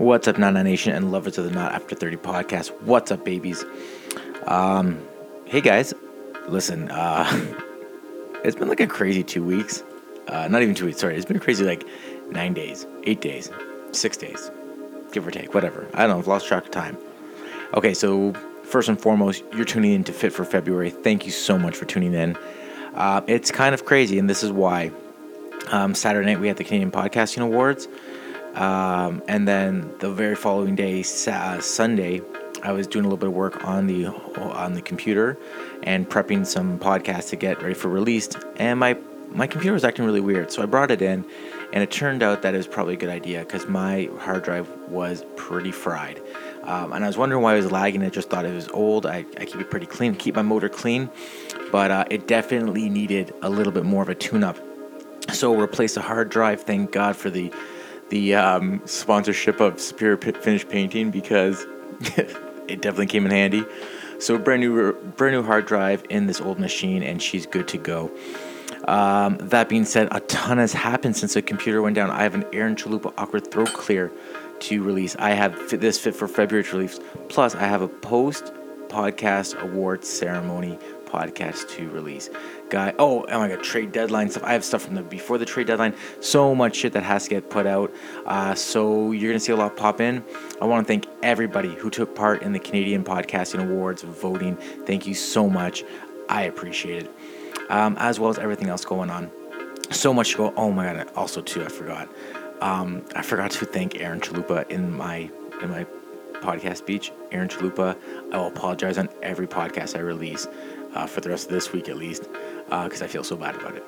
What's up, Nana Nation and lovers of the Not After 30 podcast? What's up, babies? Hey, guys. Listen, it's been like a crazy 2 weeks. Not even 2 weeks, sorry. It's been crazy like 9 days, 8 days, 6 days, give or take, whatever. I don't know. I've lost track of time. Okay, so first and foremost, you're tuning in to Fit for February. Thank you so much for tuning in. It's kind of crazy, and this is why. Saturday night, we had the Canadian Podcasting Awards. And then the very following day, Sunday, I was doing a little bit of work on the computer and prepping some podcasts to get ready for released. And my computer was acting really weird, so I brought it in, and it turned out that it was probably a good idea because my hard drive was pretty fried. And I was wondering why it was lagging. I just thought it was old. I keep it pretty clean, keep my motor clean, but it definitely needed a little bit more of a tune-up. So replace the hard drive. Thank God for the sponsorship of Superior Finish Painting, because it definitely came in handy. So brand new hard drive in this old machine, and she's good to go. That being said, a ton has happened since the computer went down. I have an Aaron Chalupa awkward throat clear to release. I have this Fit for February to release. Plus, I have a post-podcast awards ceremony podcast to release. Oh my god, trade deadline stuff. I have stuff from before the trade deadline. So much shit that has to get put out. So you're gonna see a lot pop in. I want to thank everybody who took part in the Canadian Podcasting Awards voting. Thank you so much. I appreciate it. As well as everything else going on. So much to go. Oh my god. Also too, I forgot to thank Aaron Chalupa in my podcast speech. Aaron Chalupa. I will apologize on every podcast I release. For the rest of this week at least, because I feel so bad about it.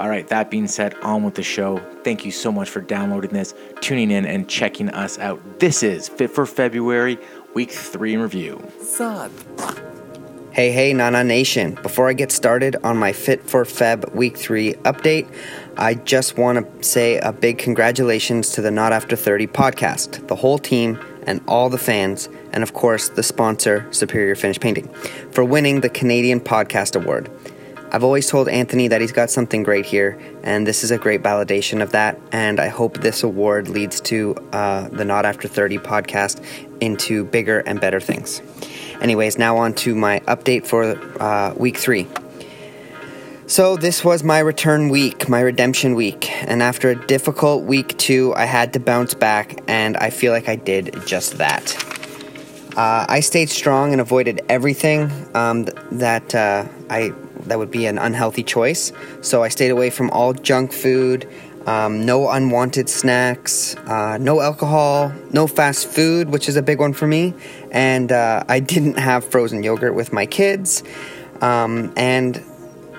All right, that being said, on with the show. Thank you so much for downloading this, tuning in, and checking us out. This is Fit for February, Week 3 in Review. Sup? Hey, Nana Nation. Before I get started on my Fit for Feb Week 3 update, I just want to say a big congratulations to the Not After 30 podcast, the whole team, and all the fans, and of course, the sponsor, Superior Finish Painting, for winning the Canadian Podcast Award. I've always told Anthony that he's got something great here, and this is a great validation of that, and I hope this award leads to the Not After 30 podcast into bigger and better things. Anyways, now on to my update for Week 3. So this was my return week, my redemption week, and after a difficult Week 2, I had to bounce back, and I feel like I did just that. I stayed strong and avoided everything that would be an unhealthy choice, so I stayed away from all junk food, no unwanted snacks, no alcohol, no fast food, which is a big one for me, and I didn't have frozen yogurt with my kids, and...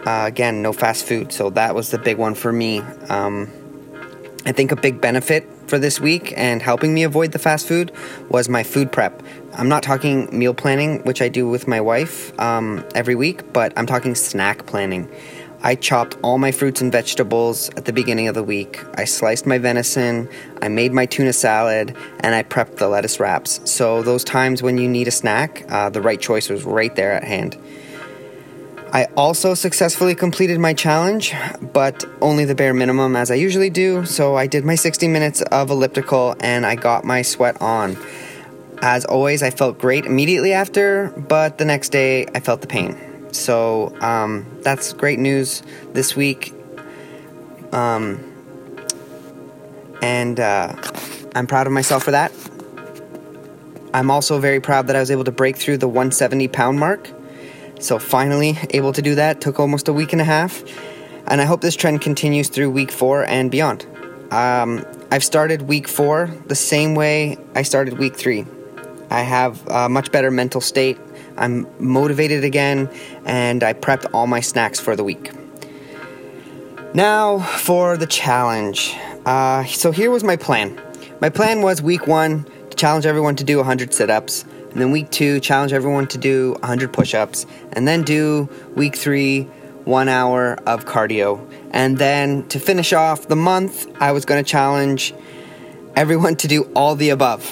again, no fast food, so that was the big one for me. I think a big benefit for this week and helping me avoid the fast food was my food prep. I'm not talking meal planning, which I do with my wife every week, but I'm talking snack planning. I chopped all my fruits and vegetables at the beginning of the week. I sliced my venison, I made my tuna salad, and I prepped the lettuce wraps. So those times when you need a snack, the right choice was right there at hand. I also successfully completed my challenge, but only the bare minimum as I usually do, so I did my 60 minutes of elliptical and I got my sweat on. As always, I felt great immediately after, but the next day I felt the pain. So that's great news this week, and I'm proud of myself for that. I'm also very proud that I was able to break through the 170-pound mark. So finally able to do that. Took almost a week and a half. And I hope this trend continues through Week 4 and beyond. I've started Week 4 the same way I started Week 3. I have a much better mental state. I'm motivated again. And I prepped all my snacks for the week. Now for the challenge. So here was my plan. My plan was Week 1 to challenge everyone to do 100 sit-ups. And then Week 2, challenge everyone to do 100 push-ups. And then do Week 3, 1 hour of cardio. And then to finish off the month, I was going to challenge everyone to do all the above.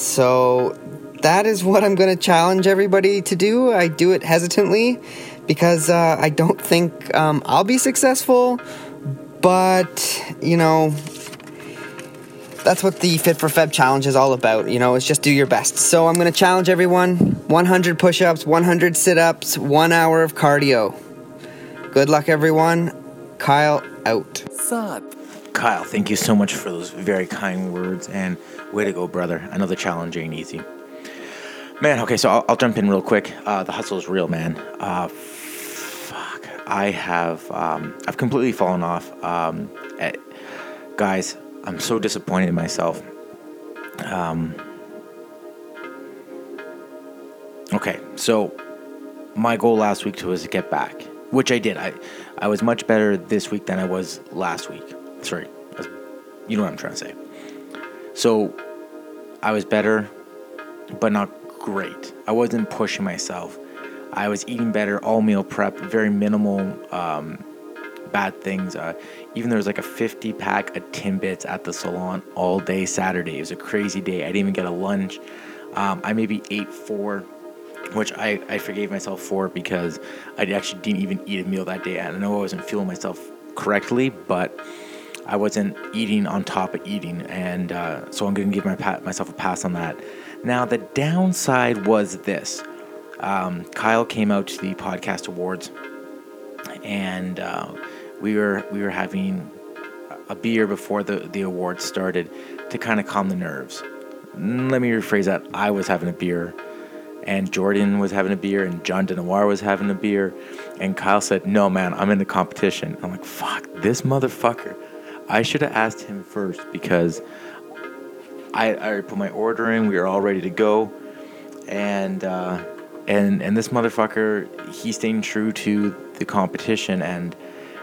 So that is what I'm going to challenge everybody to do. I do it hesitantly because I don't think I'll be successful. But, you know, that's what the Fit for Feb challenge is all about. You know, it's just do your best. So I'm going to challenge everyone: 100 push-ups, 100 sit-ups, 1 hour of cardio. Good luck, everyone. Kyle out. Sup? Kyle, thank you so much for those very kind words, and way to go, brother. I know the challenge ain't easy. Man, okay, so I'll jump in real quick. The hustle is real, man. Fuck. I have, I've completely fallen off. Guys, I'm so disappointed in myself. Okay, so my goal last week was to get back, which I did. I was much better this week than I was last week. Sorry, you know what I'm trying to say. So I was better, but not great. I wasn't pushing myself. I was eating better, all meal prep, very minimal bad things. Even there was like a 50 pack of Timbits at the salon all day Saturday. It was a crazy day. I didn't even get a lunch. I maybe ate four, which I forgave myself for because I actually didn't even eat a meal that day. I know I wasn't fueling myself correctly, but I wasn't eating on top of eating, and so I'm going to give myself a pass on that. Now, the downside was this. Kyle came out to the podcast awards, and we were having a beer before the awards started to kind of calm the nerves. Let me rephrase that. I was having a beer, and Jordan was having a beer, and John Denoir was having a beer, and Kyle said, "No, man, I'm in the competition." I'm like, fuck, this motherfucker. I should have asked him first because I put my order in. We were all ready to go, and this motherfucker, he's staying true to the competition, and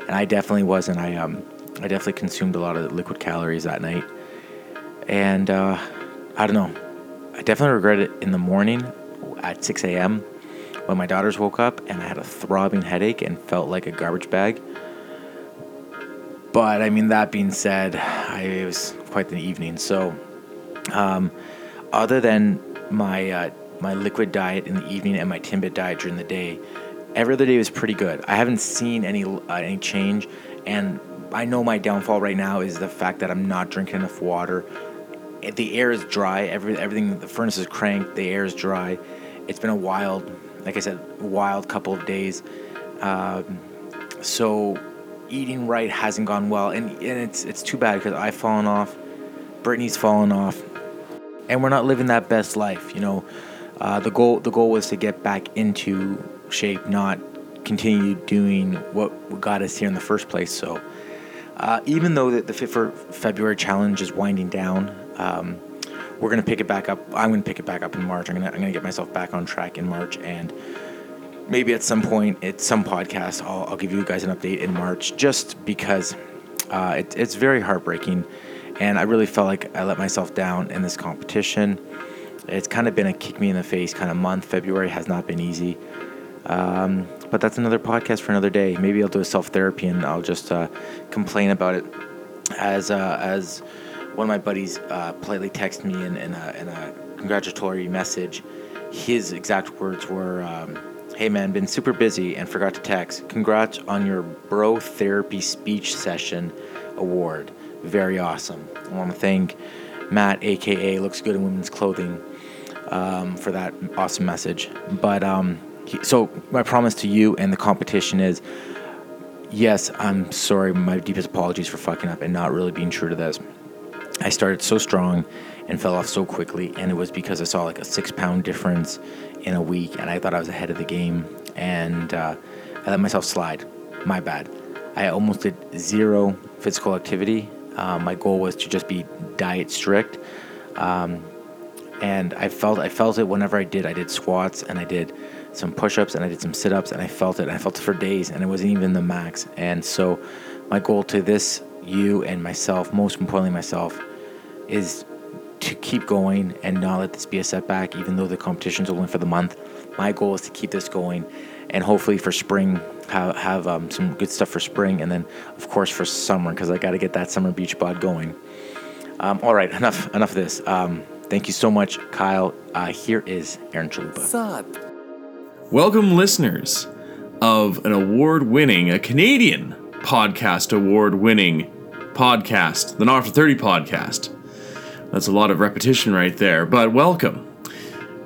I definitely wasn't. I definitely consumed a lot of liquid calories that night, and I don't know. I definitely regret it in the morning at 6 a.m. when my daughters woke up and I had a throbbing headache and felt like a garbage bag. But, I mean, that being said, it was quite the evening. So, other than my liquid diet in the evening and my Timbit diet during the day, every other day was pretty good. I haven't seen any change, and I know my downfall right now is the fact that I'm not drinking enough water. The air is dry. Everything, the furnace is cranked. The air is dry. It's been a wild couple of days. So eating right hasn't gone well, and it's too bad because I've fallen off, Brittany's fallen off, and we're not living that best life, you know. The goal was to get back into shape, not continue doing what got us here in the first place. So even though the Fit for February challenge is winding down, we're gonna pick it back up. I'm gonna pick it back up in March. I'm gonna get myself back on track in March, and maybe at some point, at some podcast, I'll give you guys an update in March, just because it's very heartbreaking, and I really felt like I let myself down in this competition. It's kind of been a kick-me-in-the-face kind of month. February has not been easy, but that's another podcast for another day. Maybe I'll do a self-therapy, and I'll just complain about it as one of my buddies politely texted me in a congratulatory message. His exact words were, "Hey man, been super busy and forgot to text. Congrats on your Bro Therapy Speech Session Award. Very awesome." I want to thank Matt, aka Looks Good in Women's Clothing, for that awesome message. But so my promise to you and the competition is, yes, I'm sorry. My deepest apologies for fucking up and not really being true to this. I started so strong and fell off so quickly, and it was because I saw like a 6-pound difference in a week, and I thought I was ahead of the game, and I let myself slide. My bad. I almost did zero physical activity. My goal was to just be diet strict, and I felt it whenever I did. I did squats, and I did some push-ups, and I did some sit-ups, and I felt it. And I felt it for days, and it wasn't even the max. And so my goal to this, you and myself, most importantly myself, is to keep going and not let this be a setback, even though the competition's only for the month. My goal is to keep this going, and hopefully for spring, have some good stuff for spring, and then of course for summer, because I got to get that summer beach bod going. All right, enough of this. Thank you so much, Kyle. Here is Aaron Chalupa. What's up? Welcome, listeners of an award-winning, a Canadian podcast award-winning podcast, the Not After 30 podcast. That's a lot of repetition right there, but welcome.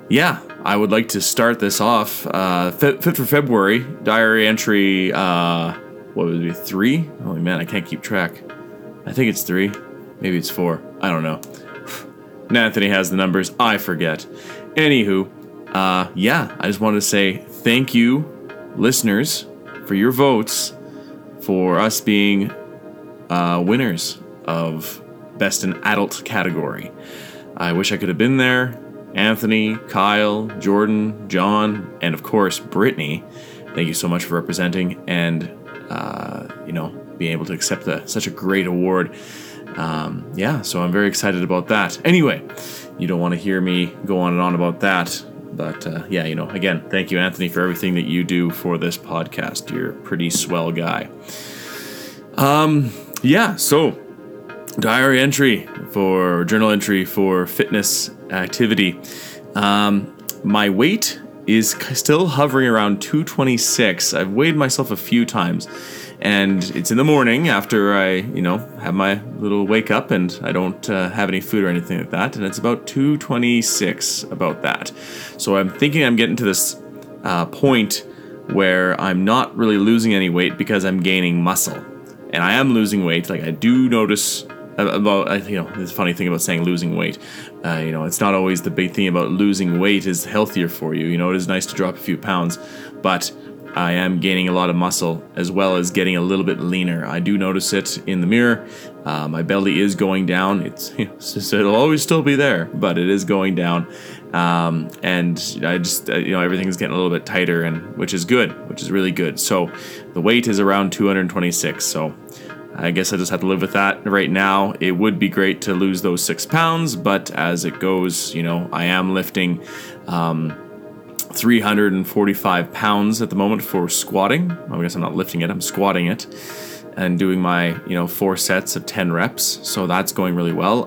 Yeah, I would like to start this off. Fit for February, diary entry, what would it be, 3? Oh man, I can't keep track. I think it's 3. Maybe it's 4. I don't know. Anthony has the numbers. I forget. Anywho, yeah, I just wanted to say thank you, listeners, for your votes, for us being winners of Best in Adult category. I wish I could have been there. Anthony, Kyle, Jordan, John, and of course, Brittany. Thank you so much for representing and, being able to accept such a great award. Yeah, so I'm very excited about that. Anyway, you don't want to hear me go on and on about that. But, yeah, again, thank you, Anthony, for everything that you do for this podcast. You're a pretty swell guy. Yeah, so diary entry for journal entry for fitness activity. My weight is still hovering around 226. I've weighed myself a few times, and it's in the morning after I, have my little wake up and I don't have any food or anything like that. And it's about 226 about that. So I'm thinking I'm getting to this point where I'm not really losing any weight because I'm gaining muscle, and I am losing weight. Like I do notice about, this funny thing about saying losing weight, it's not always the big thing about losing weight is healthier for you. It is nice to drop a few pounds, but I am gaining a lot of muscle as well as getting a little bit leaner. I do notice it in the mirror. My belly is going down. It'll always still be there, but it is going down. And I just, everything's getting a little bit tighter, and which is good, which is really good. So the weight is around 226. So I guess I just have to live with that right now. It would be great to lose those 6 pounds, but as it goes, I am lifting, 345 pounds at the moment for squatting. I guess I'm not lifting it, I'm squatting it and doing my, 4 sets of 10 reps. So that's going really well.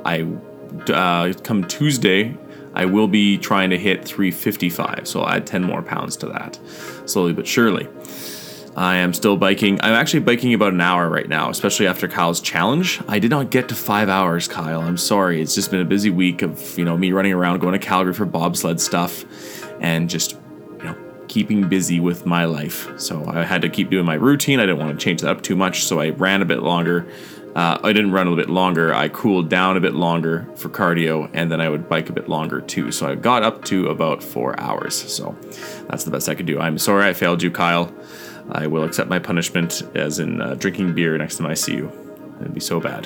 Come Tuesday, I will be trying to hit 355. So I'll add 10 more pounds to that slowly but surely. I am still biking. I'm actually biking about an hour right now, especially after Kyle's challenge. I did not get to 5 hours, Kyle. I'm sorry. It's just been a busy week of, me running around, going to Calgary for bobsled stuff and just, keeping busy with my life. So I had to keep doing my routine. I didn't want to change that up too much. So I ran a bit longer. I didn't run a bit longer. I cooled down a bit longer for cardio, and then I would bike a bit longer too. So I got up to about 4 hours. So that's the best I could do. I'm sorry I failed you, Kyle. I will accept my punishment as in drinking beer next time I see you. It'd be so bad.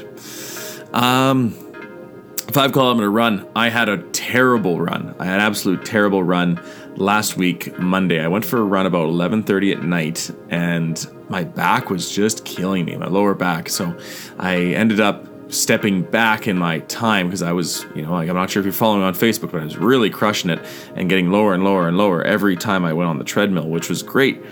5-kilometer run. I had a terrible run. I had an absolute terrible run last week, Monday. I went for a run about 11:30 at night, and my back was just killing me, my lower back. So I ended up stepping back in my time because I was, I'm not sure if you're following on Facebook, but I was really crushing it and getting lower and lower and lower every time I went on the treadmill, which was great.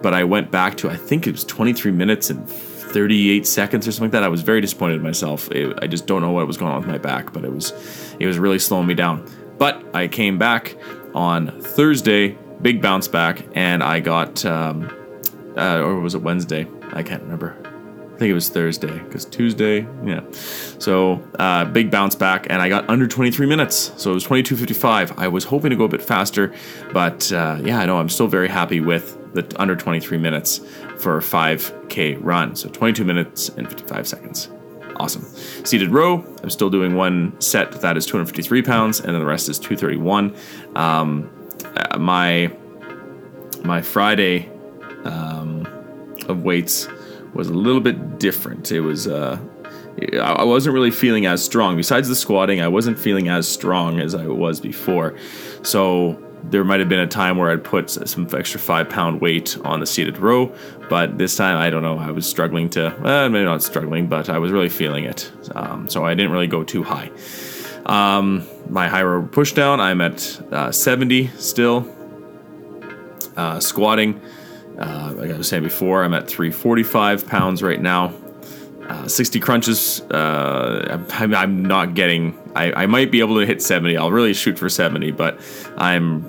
But I went back to, I think it was 23 minutes and 38 seconds or something like that. I was very disappointed in myself. I just don't know what was going on with my back, but it was really slowing me down. But I came back on Thursday, big bounce back, and I got, or was it Wednesday? I can't remember. I think it was Thursday, because Tuesday, yeah. So big bounce back, and I got under 23 minutes. So it was 22:55. I was hoping to go a bit faster, but yeah, I know I'm still very happy with the under 23 minutes for a 5K run. So 22 minutes and 55 seconds. Awesome. Seated row, I'm still doing one set. That is 253 pounds, and then the rest is 231. My Friday of weights was a little bit different. It was... I wasn't really feeling as strong. Besides the squatting, I wasn't feeling as strong as I was before. So... there might have been a time where I'd put some extra 5-pound weight on the seated row, but this time, I don't know, I was struggling to, maybe not struggling, but I was really feeling it. So I didn't really go too high. My high row push down, I'm at 70 still. Squatting, like I was saying before, I'm at 345 pounds right now. 60 crunches, I'm not getting, I might be able to hit 70. I'll really shoot for 70, but I'm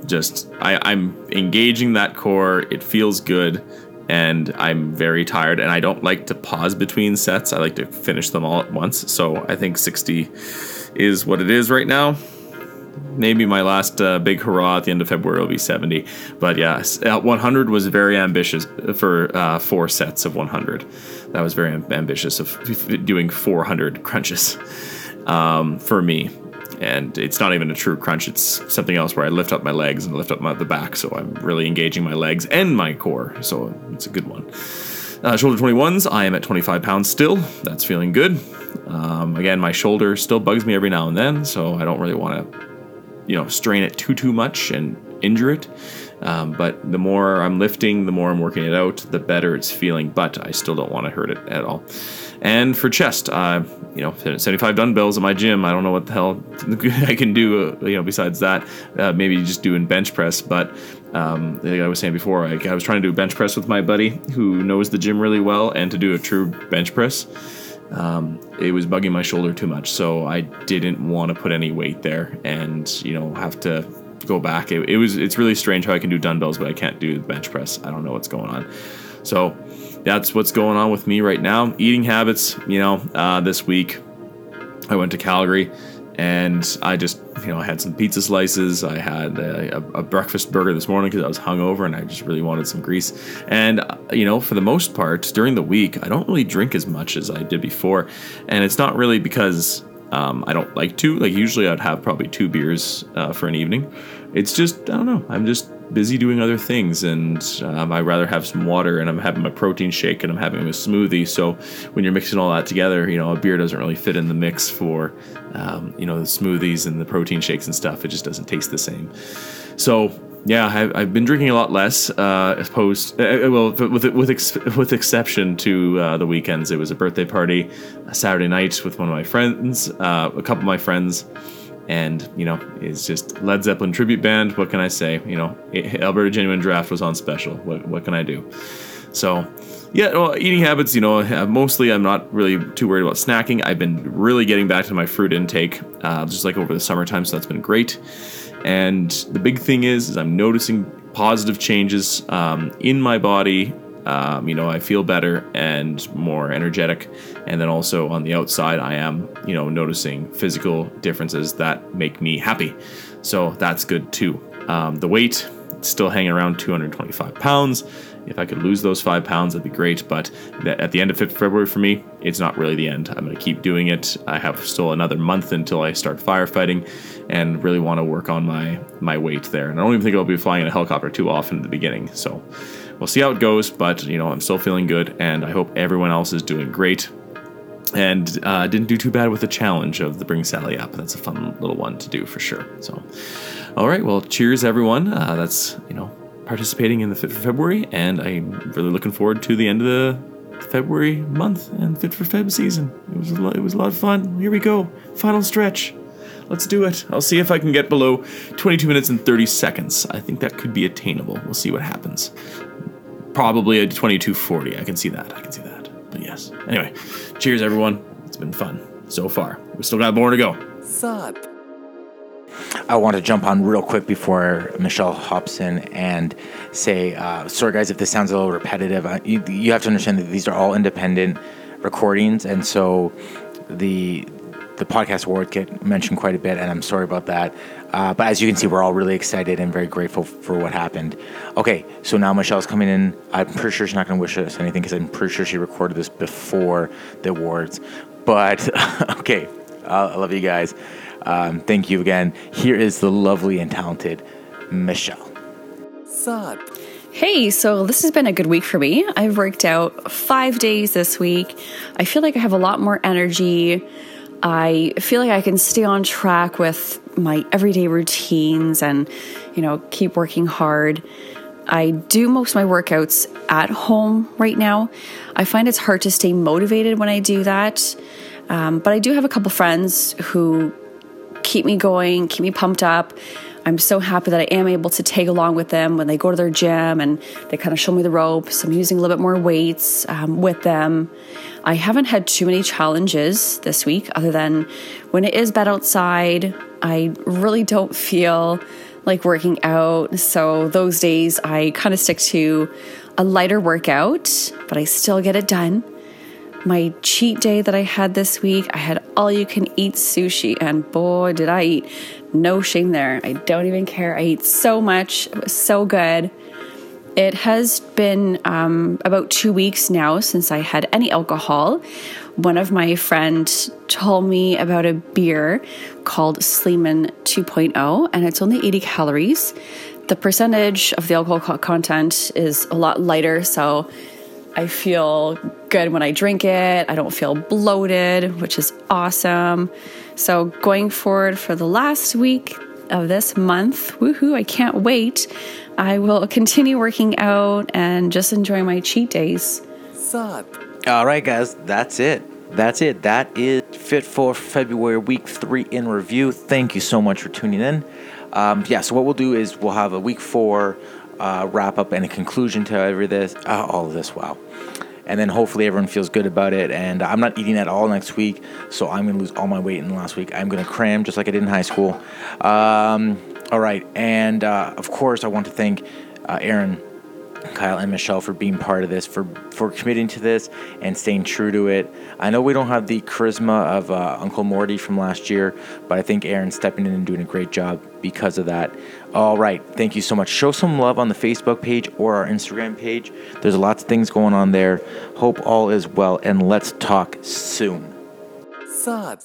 engaging that core. It feels good, and I'm very tired, and I don't like to pause between sets. I like to finish them all at once. So I think 60 is what it is right now. Maybe my last big hurrah at the end of February will be 70. But yeah, 100 was very ambitious for 4 sets of 100. That was very ambitious of doing 400 crunches for me. And it's not even a true crunch. It's something else where I lift up my legs and lift up the back. So I'm really engaging my legs and my core. So it's a good one. Shoulder 21s, I am at 25 pounds still. That's feeling good. Again, my shoulder still bugs me every now and then. So I don't really want to strain it too much and injure it. But the more I'm lifting, the more I'm working it out, the better it's feeling, but I still don't want to hurt it at all. And for chest, 75 dumbbells at my gym. I don't know what the hell I can do, besides that, maybe just doing bench press. But like I was saying before, I was trying to do a bench press with my buddy who knows the gym really well, and to do a true bench press, it was bugging my shoulder too much, so I didn't want to put any weight there and have to go back. It's really strange how I can do dumbbells but I can't do the bench press. I don't know what's going on. So that's what's going on with me right now. Eating habits, this week I went to Calgary and I just I had some pizza slices. I had a breakfast burger this morning because I was hungover and I just really wanted some grease. And, for the most part, during the week, I don't really drink as much as I did before. And it's not really because I don't like to. Like, usually I'd have probably 2 beers for an evening. It's just, I don't know, I'm just busy doing other things, and I'd rather have some water, and I'm having my protein shake, and I'm having a smoothie. So when you're mixing all that together, a beer doesn't really fit in the mix for, the smoothies and the protein shakes and stuff. It just doesn't taste the same. So yeah, I've been drinking a lot less, with exception to the weekends. It was a birthday party Saturday night with one of my friends, a couple of my friends. And, it's just Led Zeppelin tribute band. What can I say? Alberta Genuine Draft was on special. What can I do? So, yeah, well, eating habits, mostly I'm not really too worried about snacking. I've been really getting back to my fruit intake, just like over the summertime. So that's been great. And the big thing is I'm noticing positive changes in my body. I feel better and more energetic. And then also on the outside, I am, noticing physical differences that make me happy. So that's good too. The weight, still hanging around 225 pounds. If I could lose those 5 pounds, that'd be great. But at the end of February for me, it's not really the end. I'm going to keep doing it. I have still another month until I start firefighting and really want to work on my weight there. And I don't even think I'll be flying in a helicopter too often at the beginning. So we'll see how it goes, but I'm still feeling good, and I hope everyone else is doing great. And didn't do too bad with the challenge of the Bring Sally Up. That's a fun little one to do for sure. So, all right, well, cheers everyone. That's participating in the Fit for February, and I'm really looking forward to the end of the February month and Fit for Feb season. It was a lot of fun. Here we go, final stretch. Let's do it. I'll see if I can get below 22 minutes and 30 seconds. I think that could be attainable. We'll see what happens. Probably a 22:40. I can see that. But yes. Anyway, cheers, everyone. It's been fun so far. We still got more to go. Sup? I want to jump on real quick before Michelle hops in and say, sorry, guys, if this sounds a little repetitive. You have to understand that these are all independent recordings, and so the podcast award get mentioned quite a bit, and I'm sorry about that. But as you can see, we're all really excited and very grateful for what happened. Okay, so now Michelle's coming in. I'm pretty sure she's not going to wish us anything because I'm pretty sure she recorded this before the awards. But, okay, I love you guys. Thank you again. Here is the lovely and talented Michelle. Sup? Hey, so this has been a good week for me. I've worked out 5 days this week. I feel like I have a lot more energy. I feel like I can stay on track with my everyday routines and, keep working hard. I do most of my workouts at home right now. I find it's hard to stay motivated when I do that. But I do have a couple friends who keep me going, keep me pumped up. I'm so happy that I am able to tag along with them when they go to their gym and they kind of show me the ropes. I'm using a little bit more weights with them. I haven't had too many challenges this week other than when it is bad outside, I really don't feel like working out. So those days I kind of stick to a lighter workout, but I still get it done. my cheat day that I had this week, I had all-you-can-eat sushi, and boy, did I eat. No shame there. I don't even care. I ate so much. It was so good. It has been about 2 weeks now since I had any alcohol. One of my friends told me about a beer called Sleeman 2.0, and it's only 80 calories. The percentage of the alcohol content is a lot lighter, so I feel good when I drink it. I don't feel bloated, which is awesome. So going forward for the last week of this month, woohoo, I can't wait. I will continue working out and just enjoy my cheat days. Sup? All right, guys, that's it. That is Fit for February Week 3 in review. Thank you so much for tuning in. So what we'll do is we'll have a Week 4 wrap-up and a conclusion to all of this, wow. And then hopefully everyone feels good about it. And I'm not eating at all next week, so I'm going to lose all my weight in the last week. I'm going to cram just like I did in high school. All right. And, of course, I want to thank Aaron, Kyle, and Michelle for being part of this, for committing to this and staying true to it. I know we don't have the charisma of Uncle Morty from last year, but I think Aaron's stepping in and doing a great job because of that. All right. Thank you so much. Show some love on the Facebook page or our Instagram page. There's lots of things going on there. Hope all is well, and let's talk soon. Sup.